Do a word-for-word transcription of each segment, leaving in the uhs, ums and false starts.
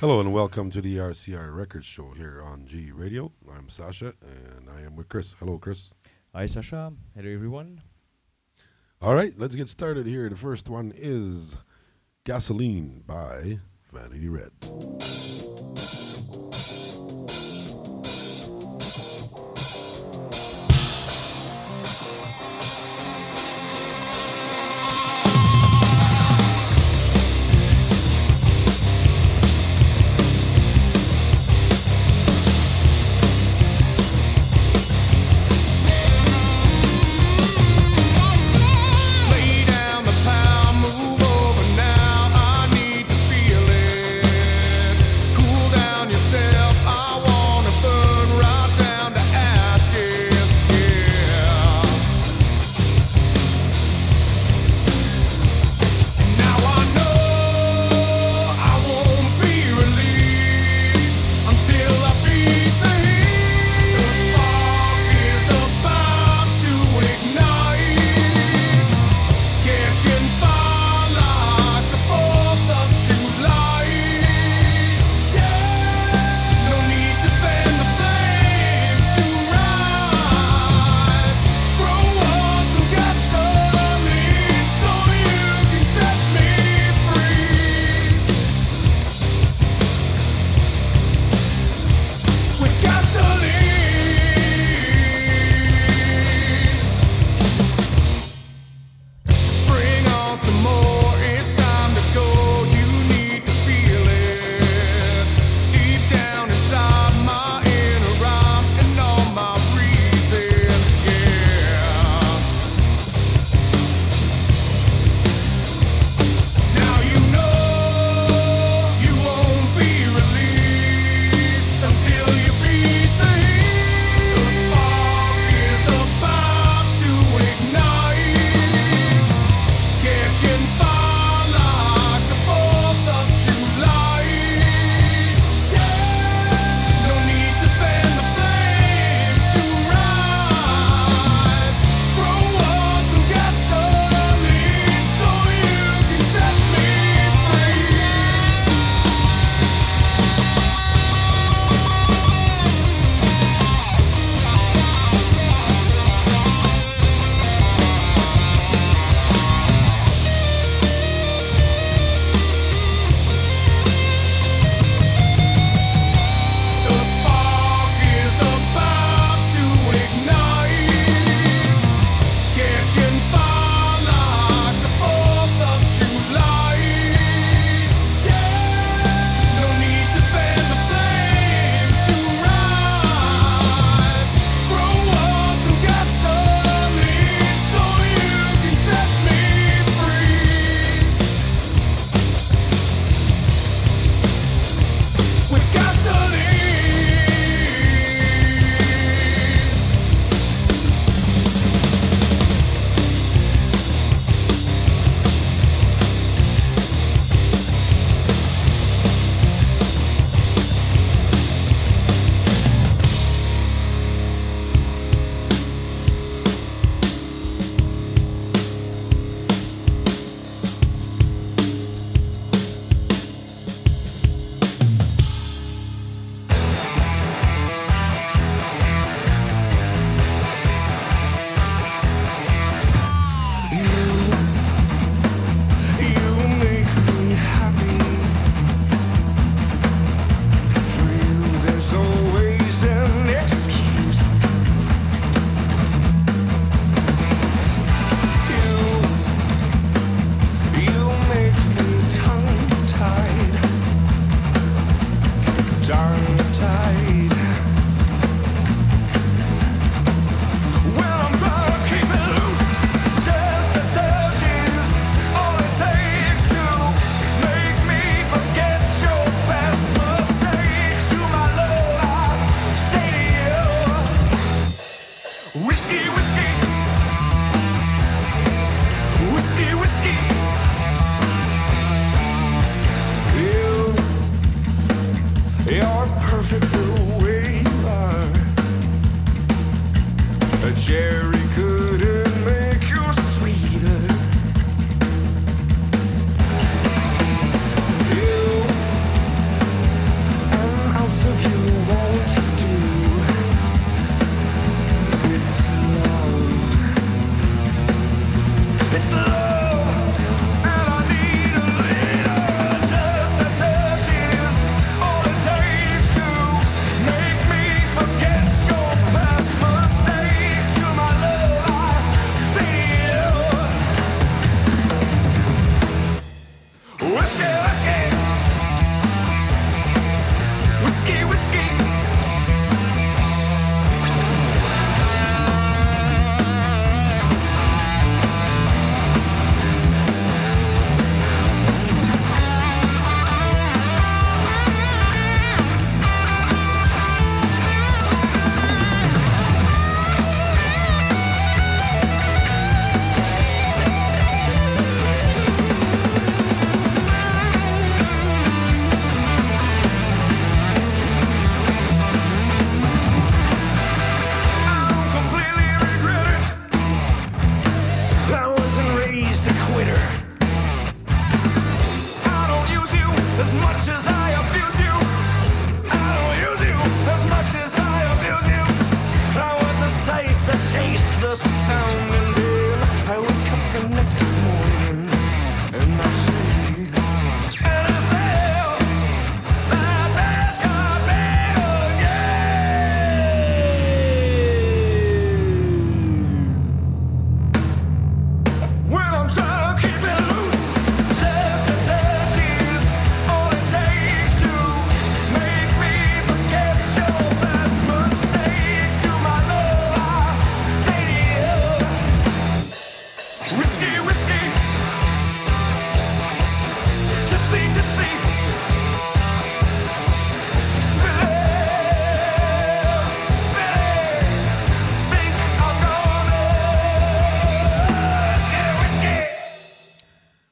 Hello and welcome to the R C R Records show here on G Radio. I'm Sasha and I am with Chris. Hello, Chris. Hi, Sasha. Hello, everyone. All right, let's get started here. The first one is Gasoline by Vanity Red. Cool.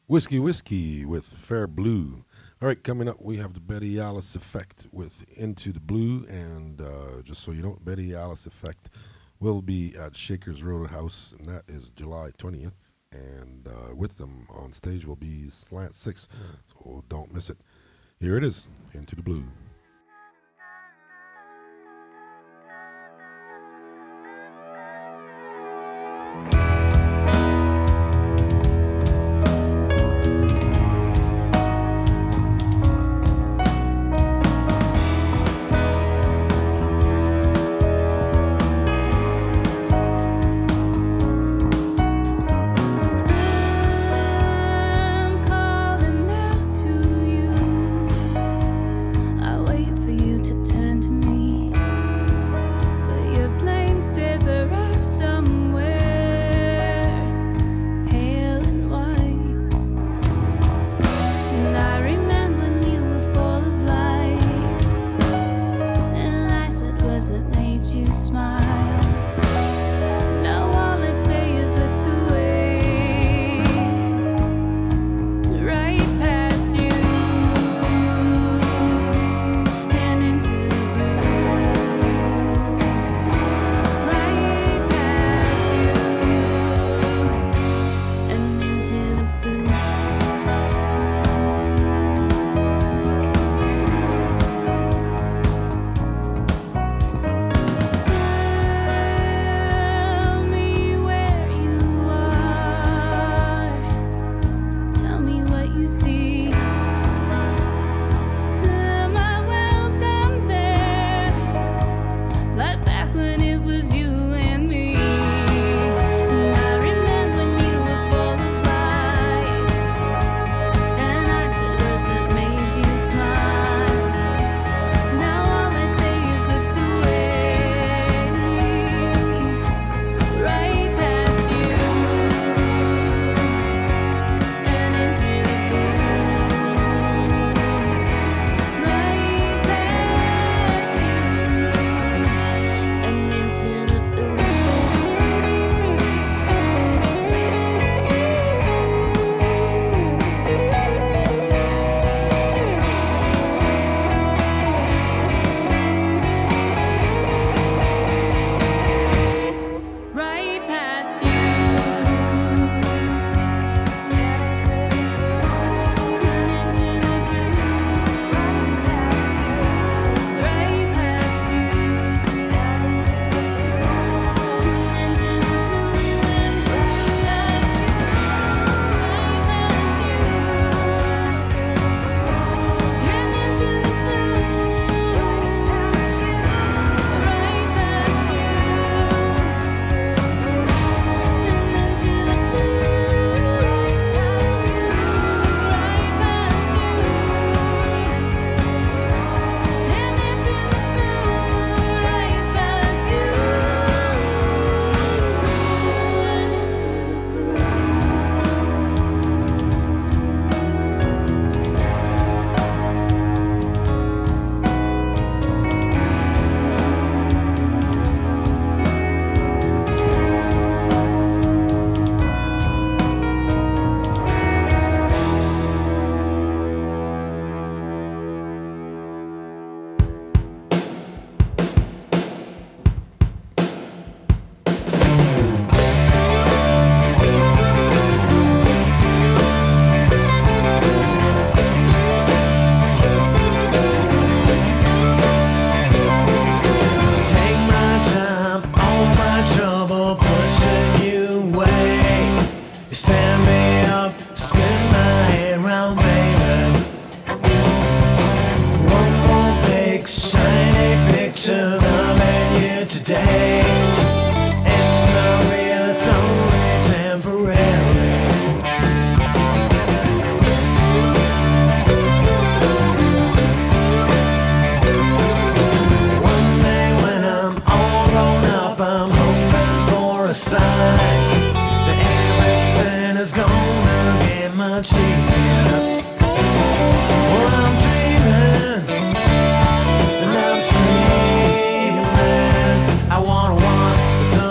Whiskey Whiskey with Fair Blue. All right, coming up, we have the Betty Alice Effect with Into the Blue. And uh, just so you know, Betty Alice Effect will be at Shakers Roadhouse, and that is July twentieth. And uh, with them on stage will be Slant Six. So don't miss it. Here it is, Into the Blue.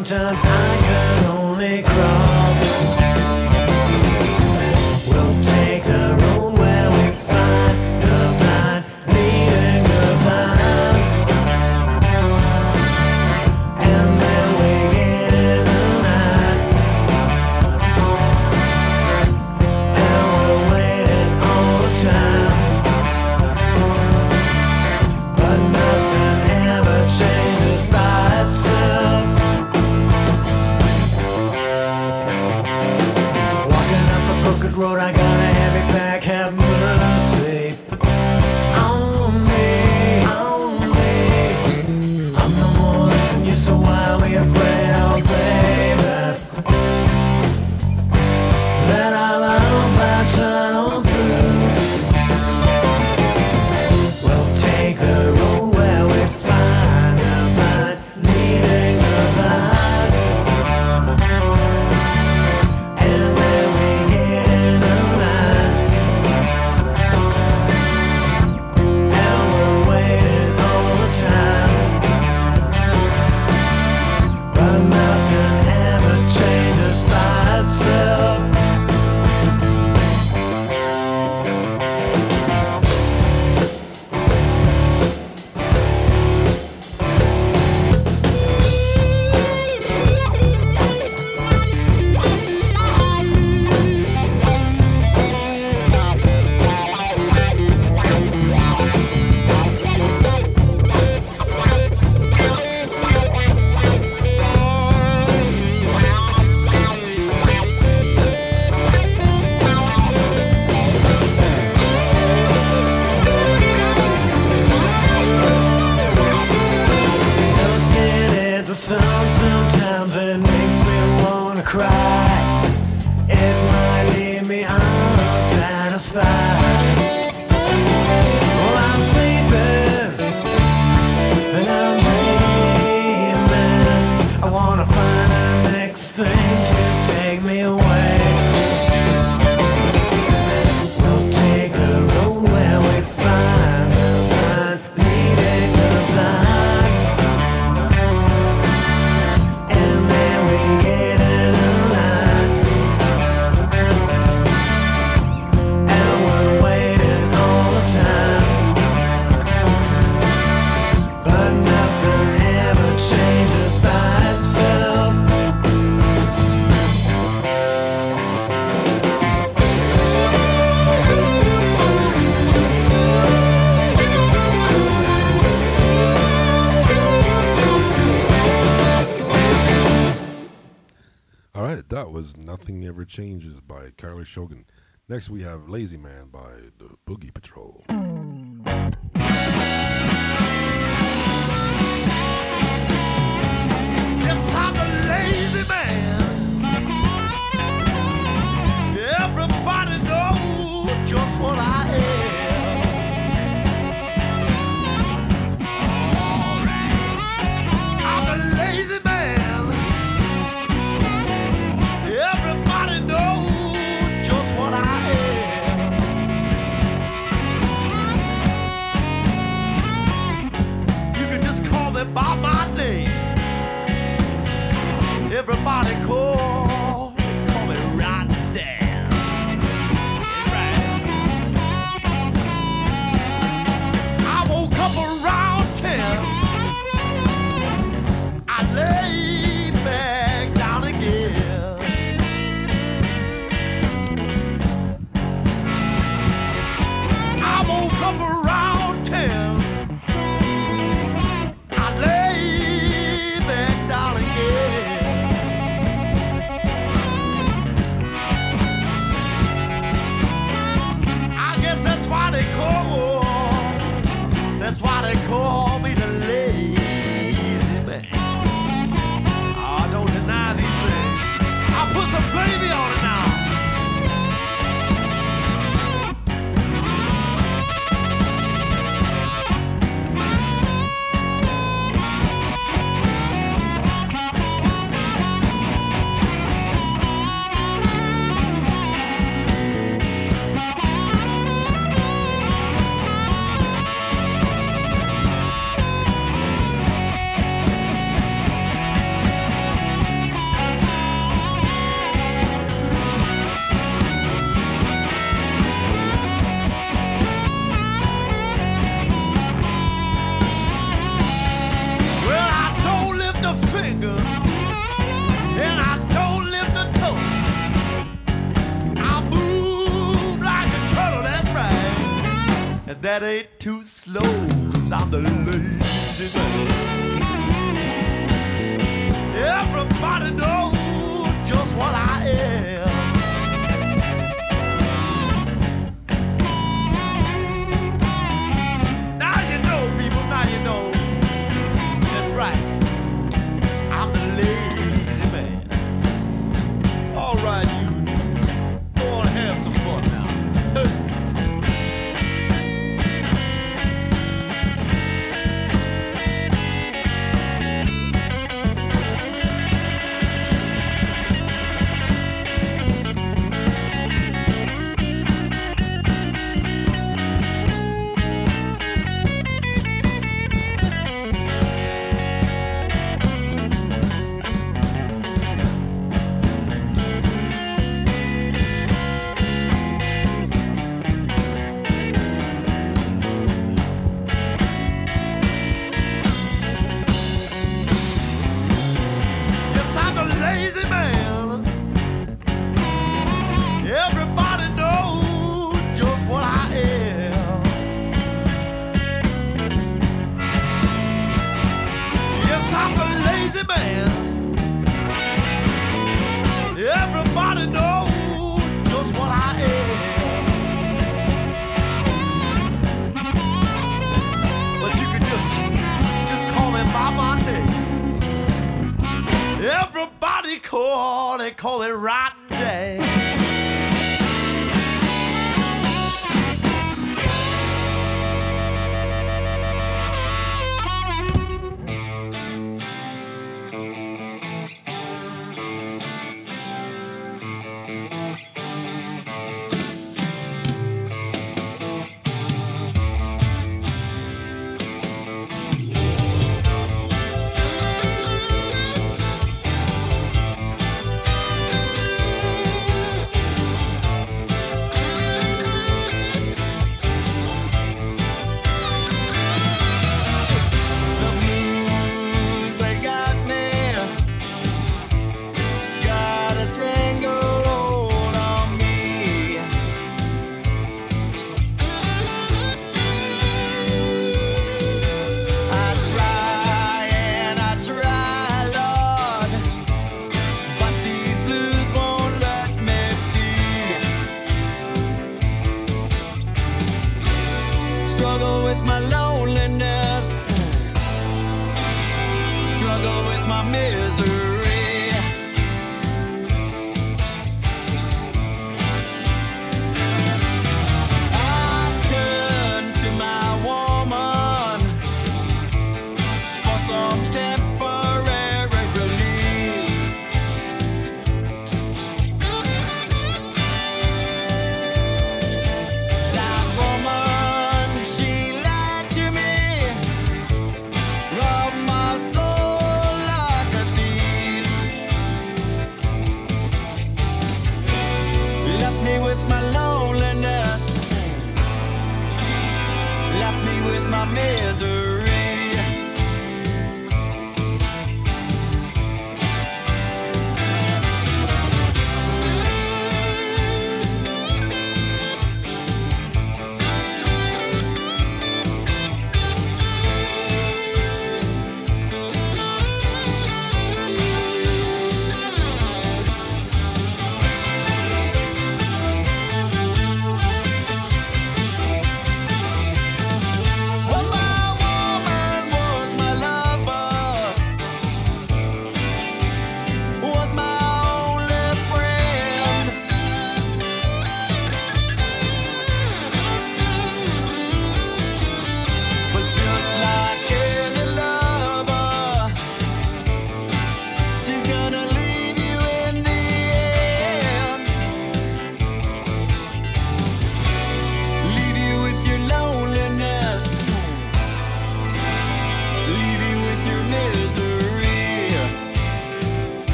Sometimes I can only crawl. Well, crooked road, I got a heavy pack, have mercy on me, on me. I'm no more listening to you, so why are we afraid, oh baby, that I love my turn on through. We'll take the road where we find a mind needing a mind, and then we get in a line, and we're waiting all the time, but nothing ever changes by itself. Changes by Kyler Schogen. Next we have Lazy Man by the Boogie Patrol. Yes, I'm a lazy man. Everybody knows just what I am. All right. I'm a lazy man. By my name, everybody call, call me Rodney. That's right. I woke up around ten. I lay back down again. I woke up around ten. That's why they call me the lazy man. I oh, don't deny these things. I put some gravy on it that ain't too slow, cause I'm the lazy man. Everybody knows just what I am. they call it Rock Day.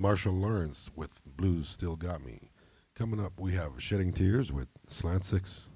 Marshall Lawrence with Blues Still Got Me. Coming up, we have Shedding Tears with Slant Six.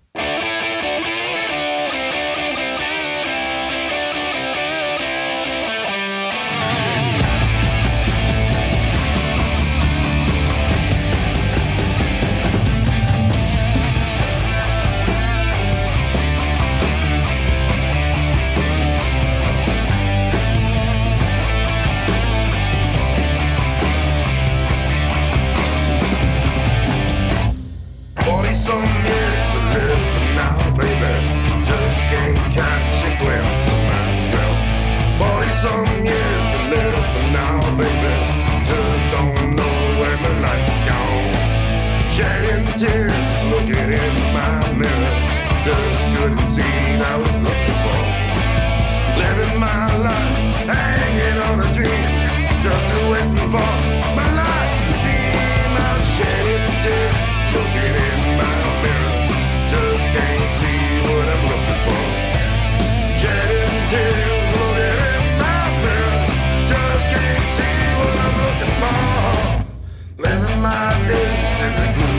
My days in the gloom.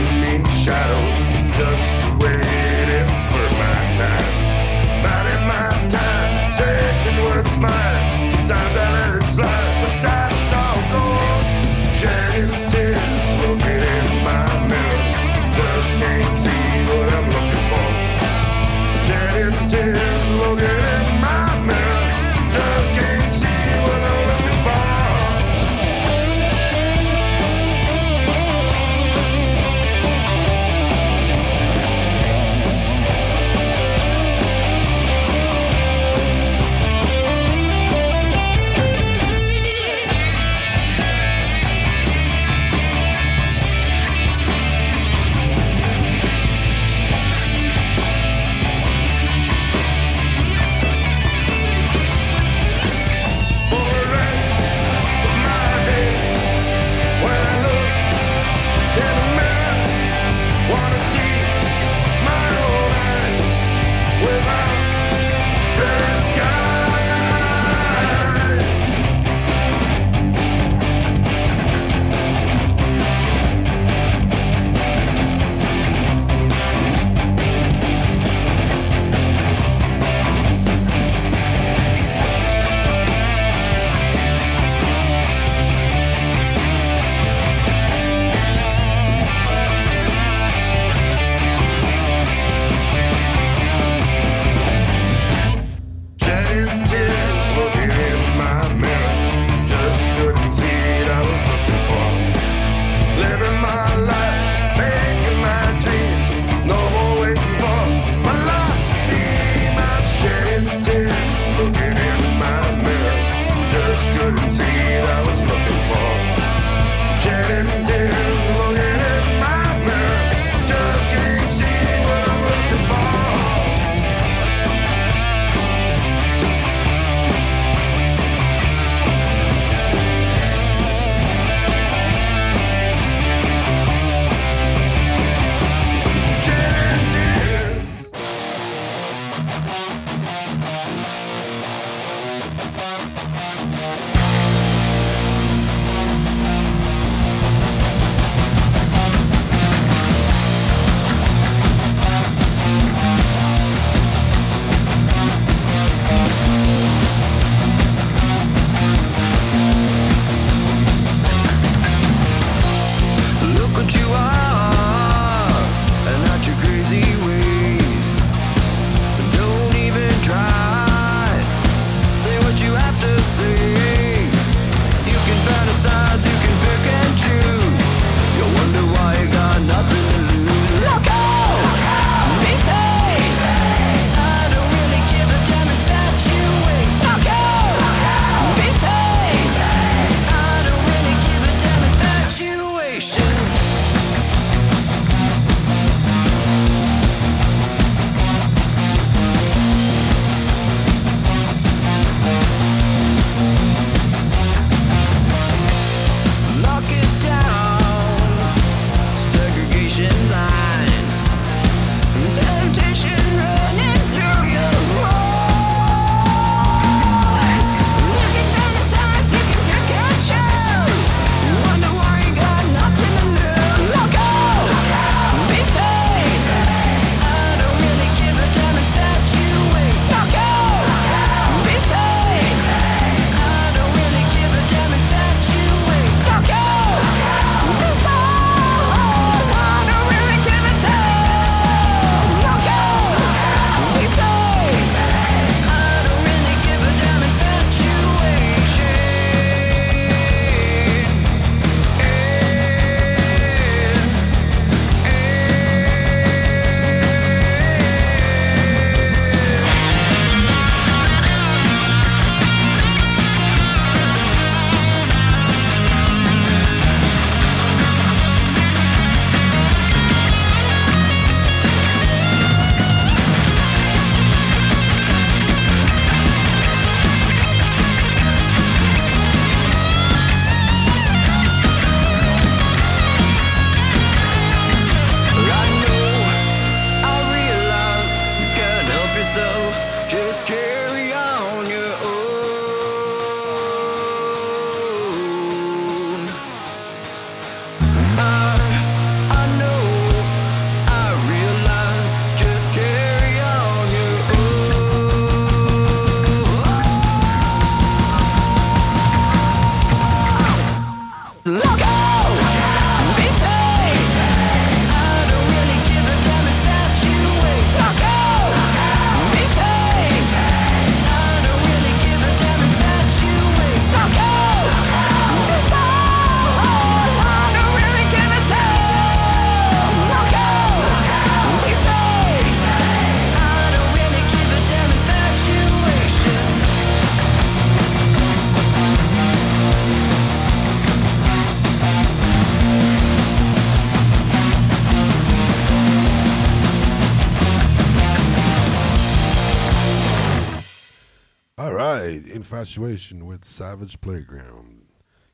right, Infatuation with Savage Playground.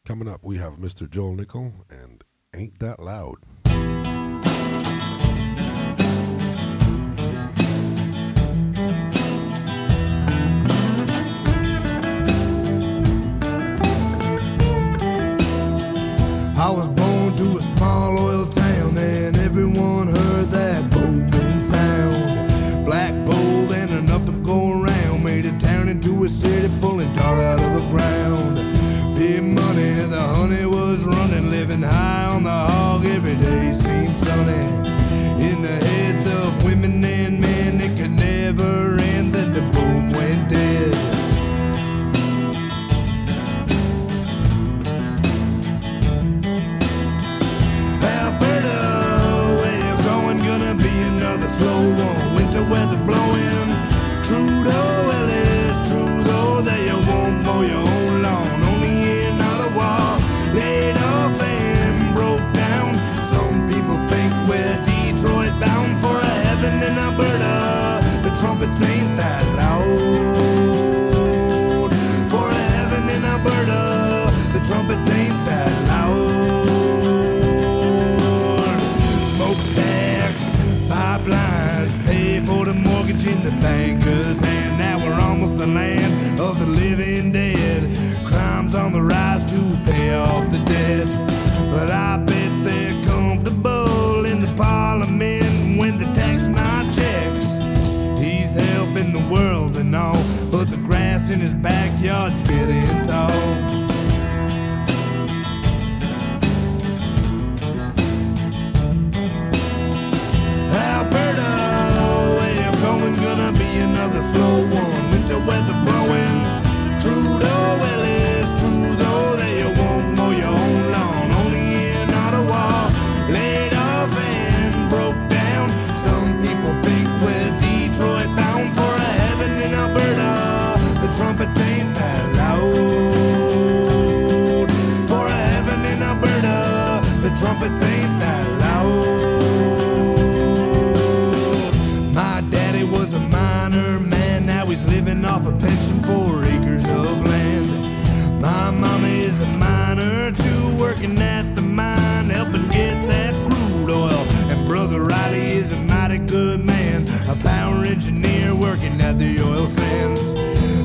Coming up, we have Mister Joel Nickel and Ain't That Loud. I was born to a small oil town, and everyone heard that booming sound. Black gold and enough to go around, made a town into a city, pulling tar out of the ground. Big money, the honey was running, living high on the hog, every day seemed sunny. In the heads of women and men, it could never end, then the boom went dead. Slow on winter weather blowing. True though, well it's true though that you won't mow your own lawn. Only in Ottawa, laid off and broke down. Some people think we're Detroit bound for a heaven in Alberta. The trumpet ain't that loud. For a heaven in Alberta, the trumpet ain't that loud. Smokestacks, pipelines pay for the mortgage in the banker's hand. Now we're almost the land of the living dead. Crime's on the rise to pay off the debt. But I bet they're comfortable in the parliament when the tax not checks. He's helping the world and all, but the grass in his backyard's getting tall. Gonna be another slow one, winter weather blowing. True though, well it's true though that you won't mow your own lawn. Only in Ottawa, laid off and broke down. Some people think we're Detroit bound for a heaven in Alberta. The trumpet ain't that loud. For a heaven in Alberta, the trumpet ain't that loud. He's living off a pension for acres of land. My mama is a miner too, working at the mine, helping get that crude oil. And Brother Riley is a mighty good man, a power engineer working at the oil sands.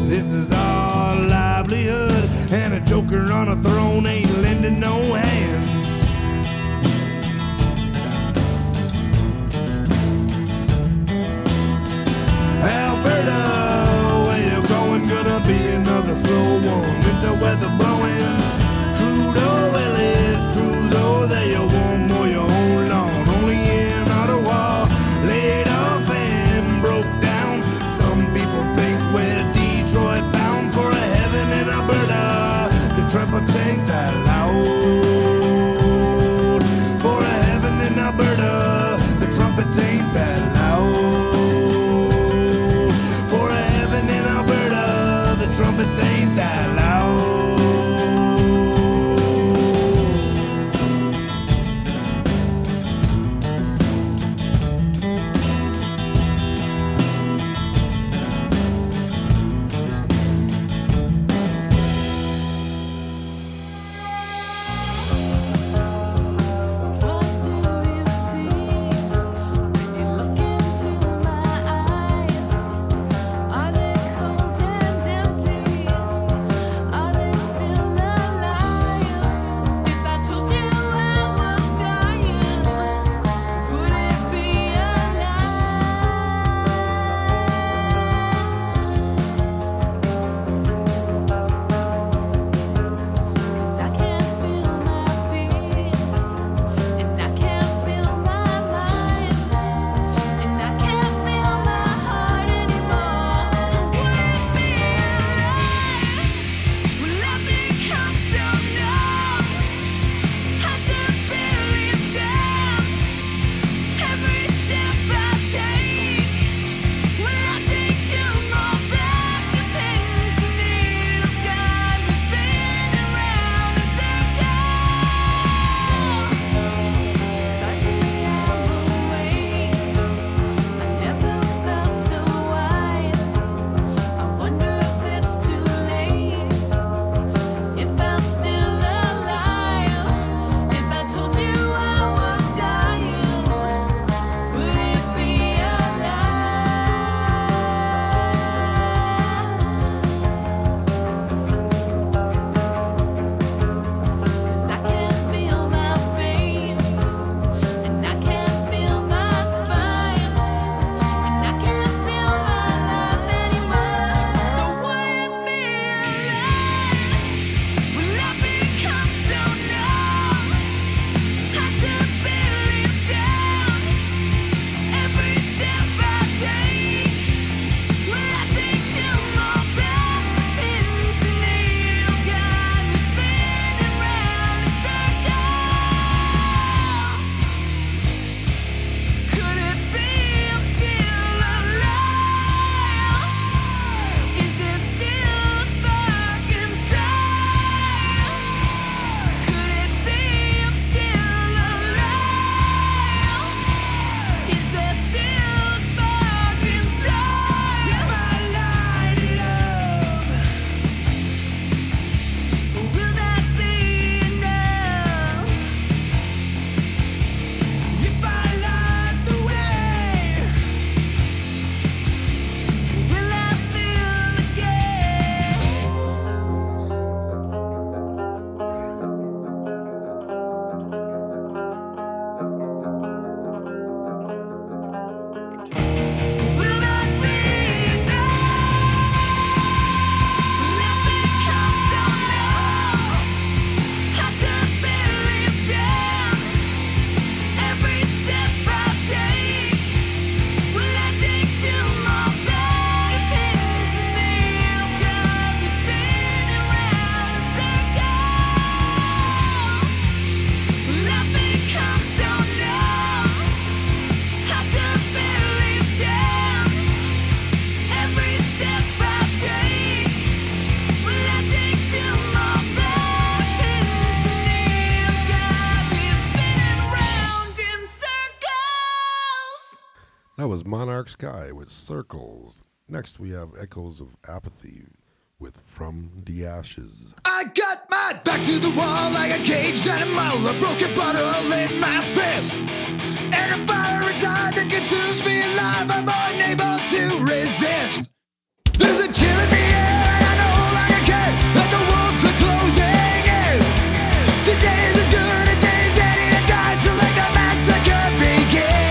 This is our livelihood, and a joker on a throne ain't lending no hands. Alberta, where you going? Gonna be another slow one, winter weather blowing. Trudeau, well it's true though that you won't mow your own lawn. Only in Ottawa, laid off and broke down. Some people think we're Detroit bound for a heaven in Alberta. The trumpet ain't that loud. For a heaven in Alberta, the trumpet ain't that loud. Trumpets ain't that loud. That was Monarch Sky with Circles. Next we have Echoes of Apathy with From the Ashes. I got my back to the wall like a caged animal, a broken bottle in my fist, and a fire inside that consumes me alive. I'm unable to resist. There's a chill in the air, and I know like a cat that the wolves are closing in. Today is as good a day as any to die, so let the massacre begin.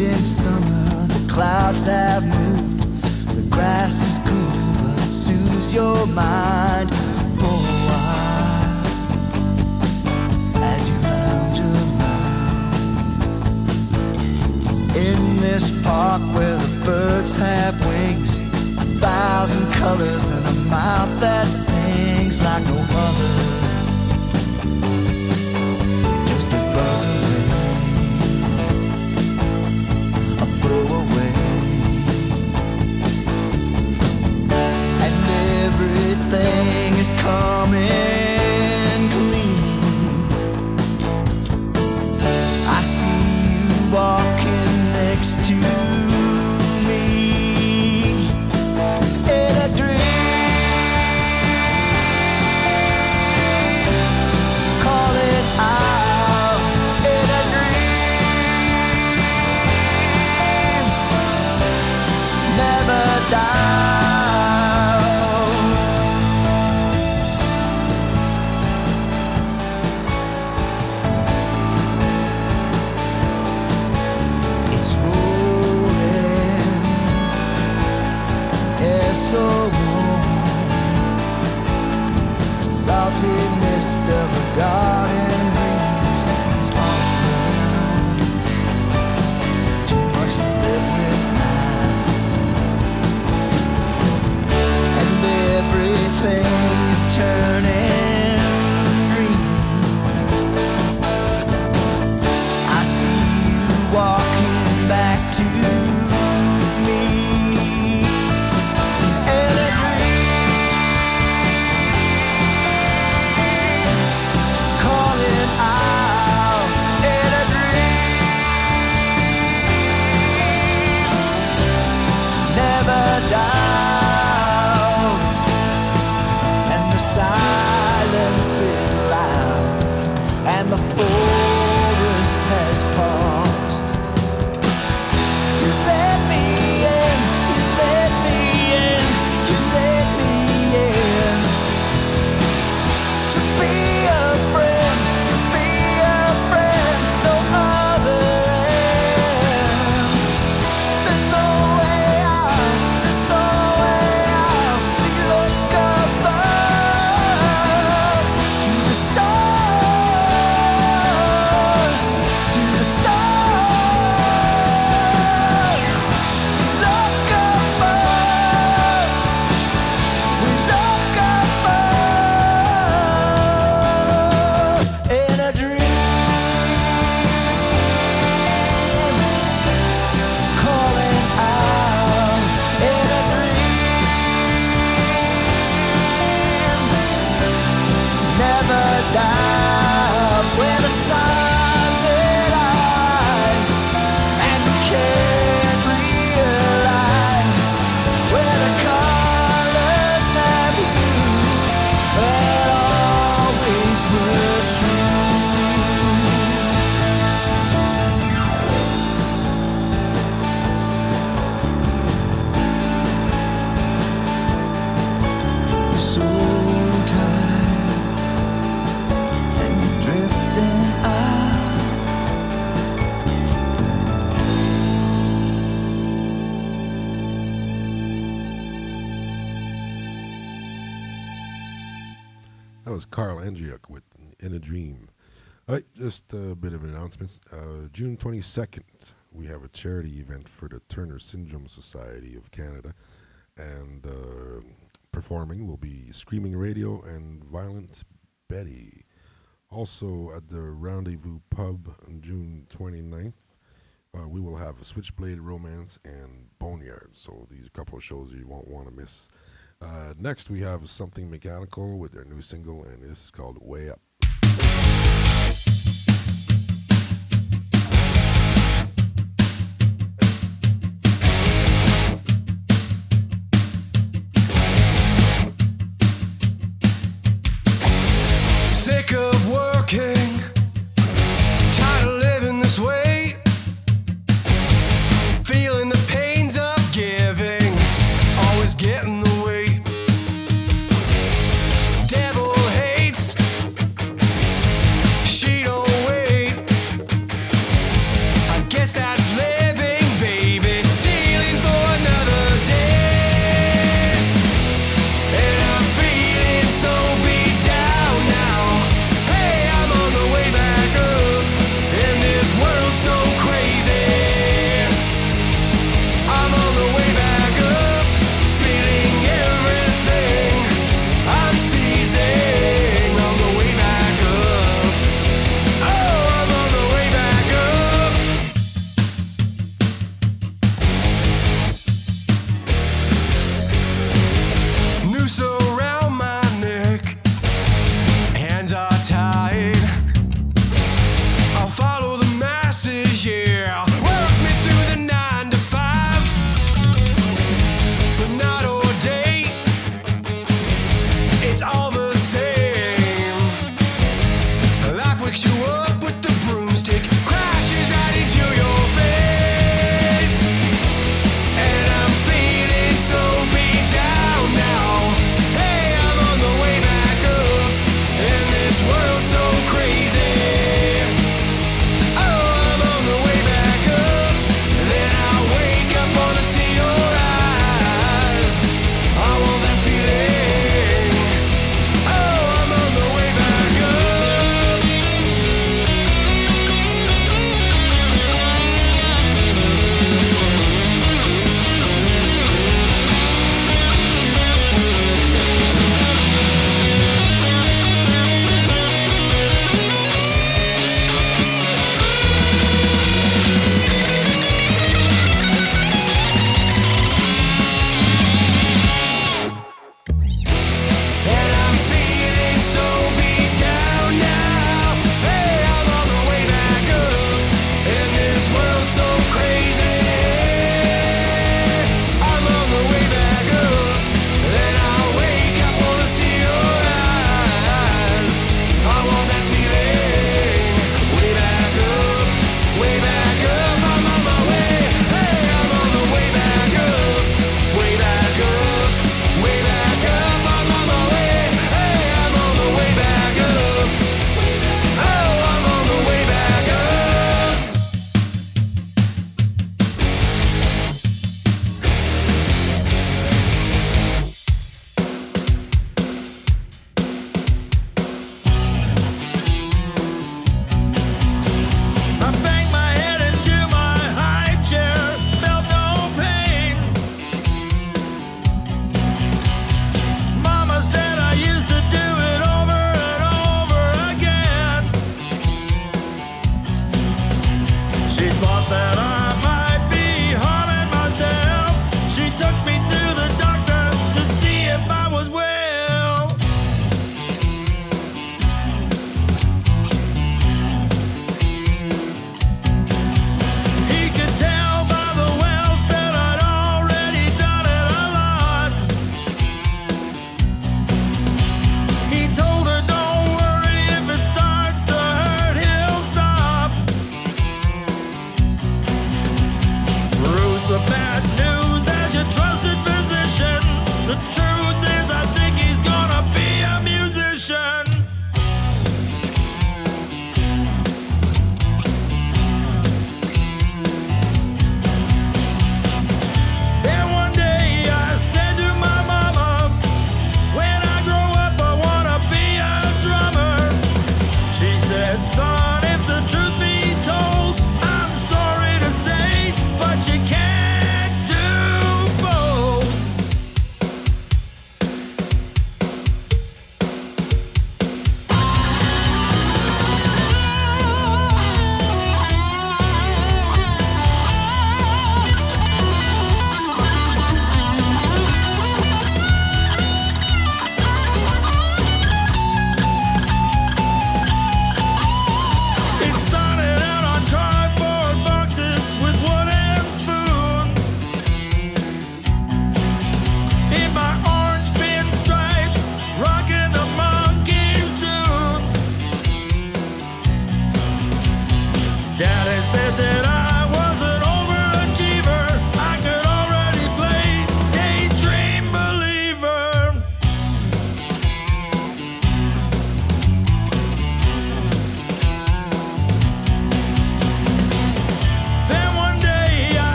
frigid summer, the clouds have moved, the grass is cool, but it soothes your mind for a while as you lounge around. In this park where the birds have wings, a thousand colors and a mouth that sings like no other, just a buzz away. Everything is calm and clean. I see you walking next to me in a dream. Call it out in a dream. Never die. So warm, the salty mist of a garden breeze is all around. Too much to live with now, and everything is turning. Karl Andriuk with In a Dream. All right, just a bit of an announcement. Uh, June twenty-second, we have a charity event for the Turner Syndrome Society of Canada. And uh, performing will be Screaming Radio and Violent Betty. Also at the Rendezvous Pub on June twenty-ninth, uh, we will have a Switchblade Romance and Boneyard. So these are a couple of shows you won't want to miss. Uh, next, we have Something Mechanical with their new single, and this is called Way Up. Sick of working, tired of living this way, feeling the pains of giving, always getting the way. Devil hates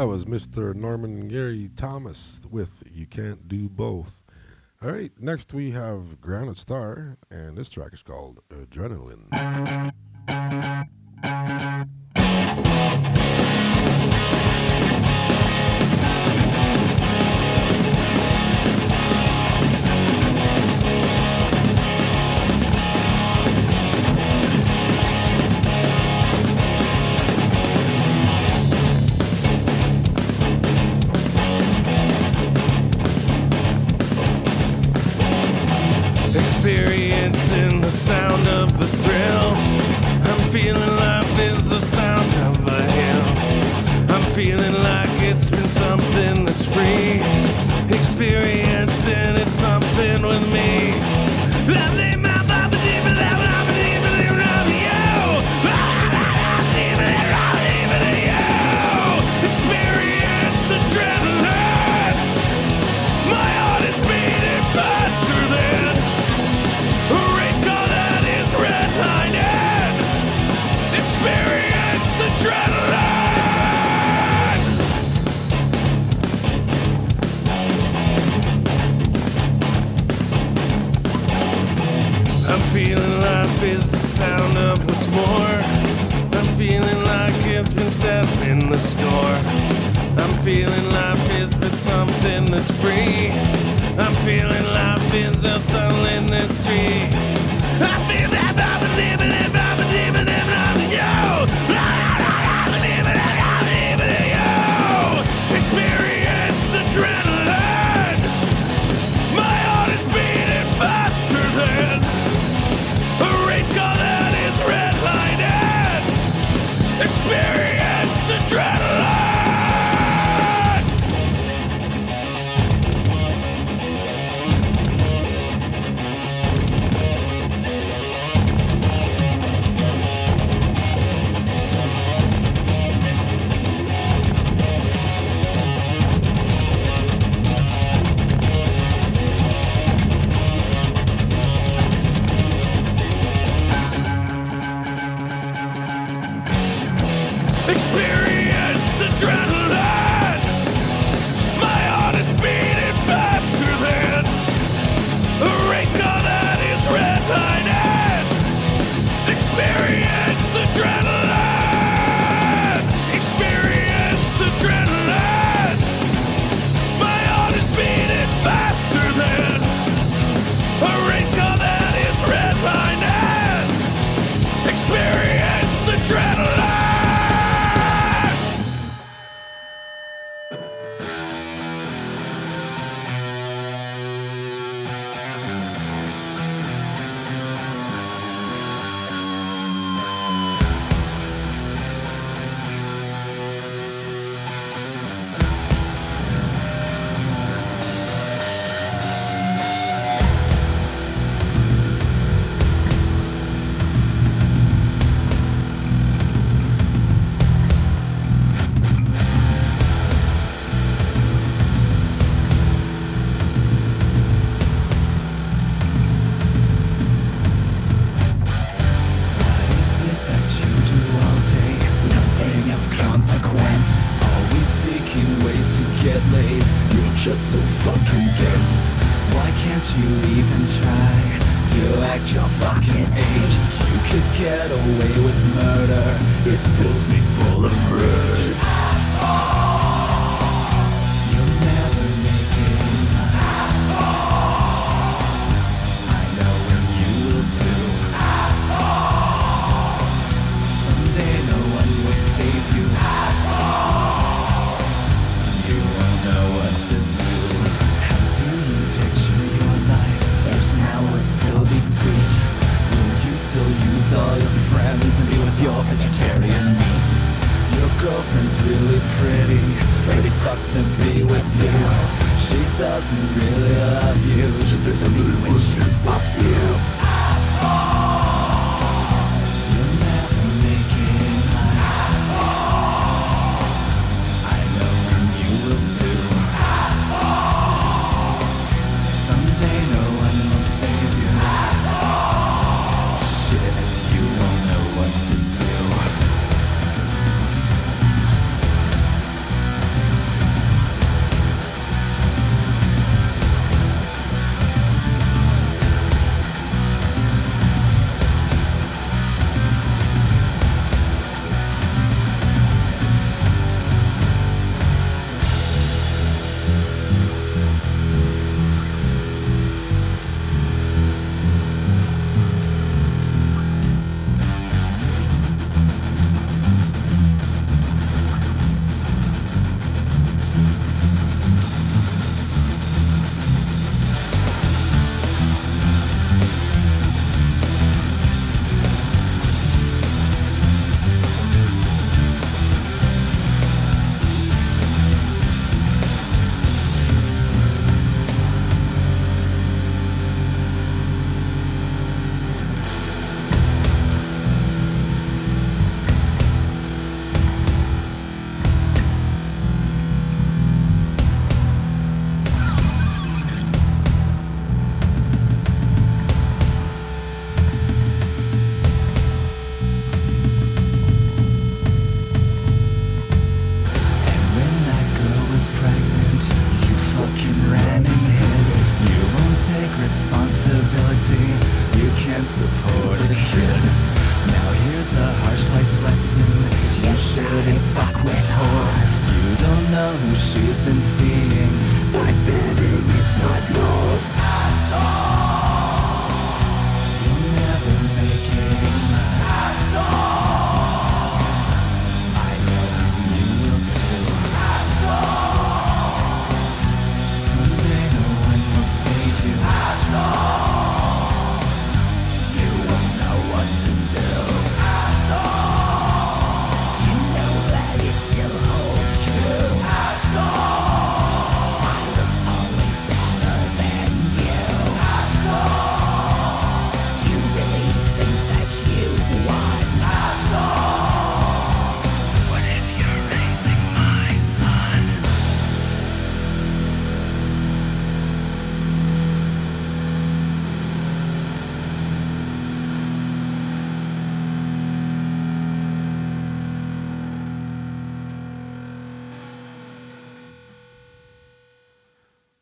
That was Mister Norman Gary Thomas with You Can't Do Both. All right, next we have Granite Star, and this track is called Adrenaline. Experiencing the sound of the thrill, I'm feeling life is the sound of the hill. I'm feeling like it's been something that's free. Experiencing is something with me. I think my Baba Demon, I'm a demon in love with you. I'm a demon in love with you. Experience adrenaline. My heart is beating faster than redlining. Experience adrenaline. I'm feeling life is the sound of what's more. I'm feeling like it's been settling the score. I'm feeling life has been something that's free. I'm feeling life is a sunlit tree. I feel that I'm a demon, and I'm a demon, and I'm you. I'm a demon, and I'm a demon, and you. Experience adrenaline. My heart is beating faster than a race car that is redlining. Experience adrenaline.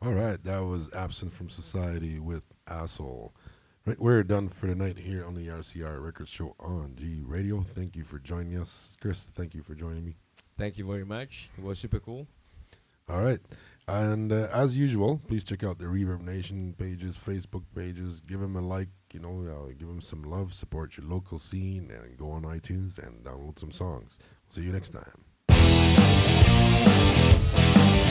All right, that was Absent from Society with Asshole. Right, we're done for tonight here on the R C R Records Show on G Radio. Thank you for joining us. Chris, thank you for joining me. Thank you very much. It was super cool. All right. And uh, as usual, please check out the Reverb Nation pages, Facebook pages. Give them a like, you know, uh, give them some love. Support your local scene and go on iTunes and download some songs. See you next time.